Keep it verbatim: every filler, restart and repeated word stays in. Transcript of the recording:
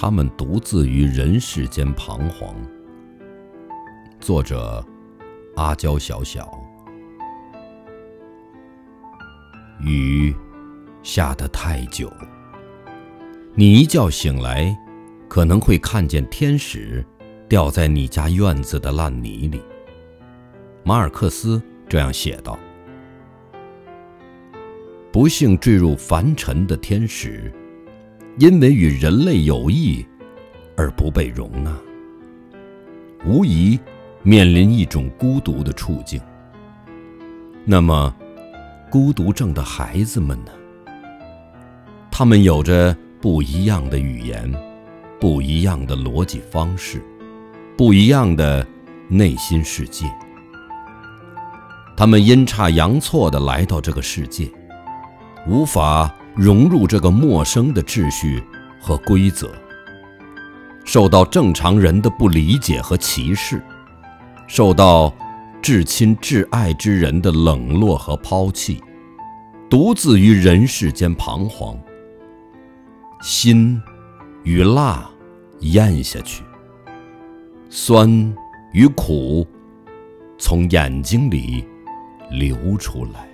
他们独自于人世间彷徨。作者阿娇小小。雨下得太久，你一觉醒来，可能会看见天使掉在你家院子的烂泥里。马尔克斯这样写道：不幸坠入凡尘的天使，因为与人类有异而不被容纳，无疑面临一种孤独的处境。那么孤独症的孩子们呢？他们有着不一样的语言，不一样的逻辑方式，不一样的内心世界。他们阴差阳错地来到这个世界，无法融入这个陌生的秩序和规则，受到正常人的不理解和歧视，受到至亲至爱之人的冷落和抛弃，独自于人世间彷徨。辛与辣咽下去，酸与苦从眼睛里流出来。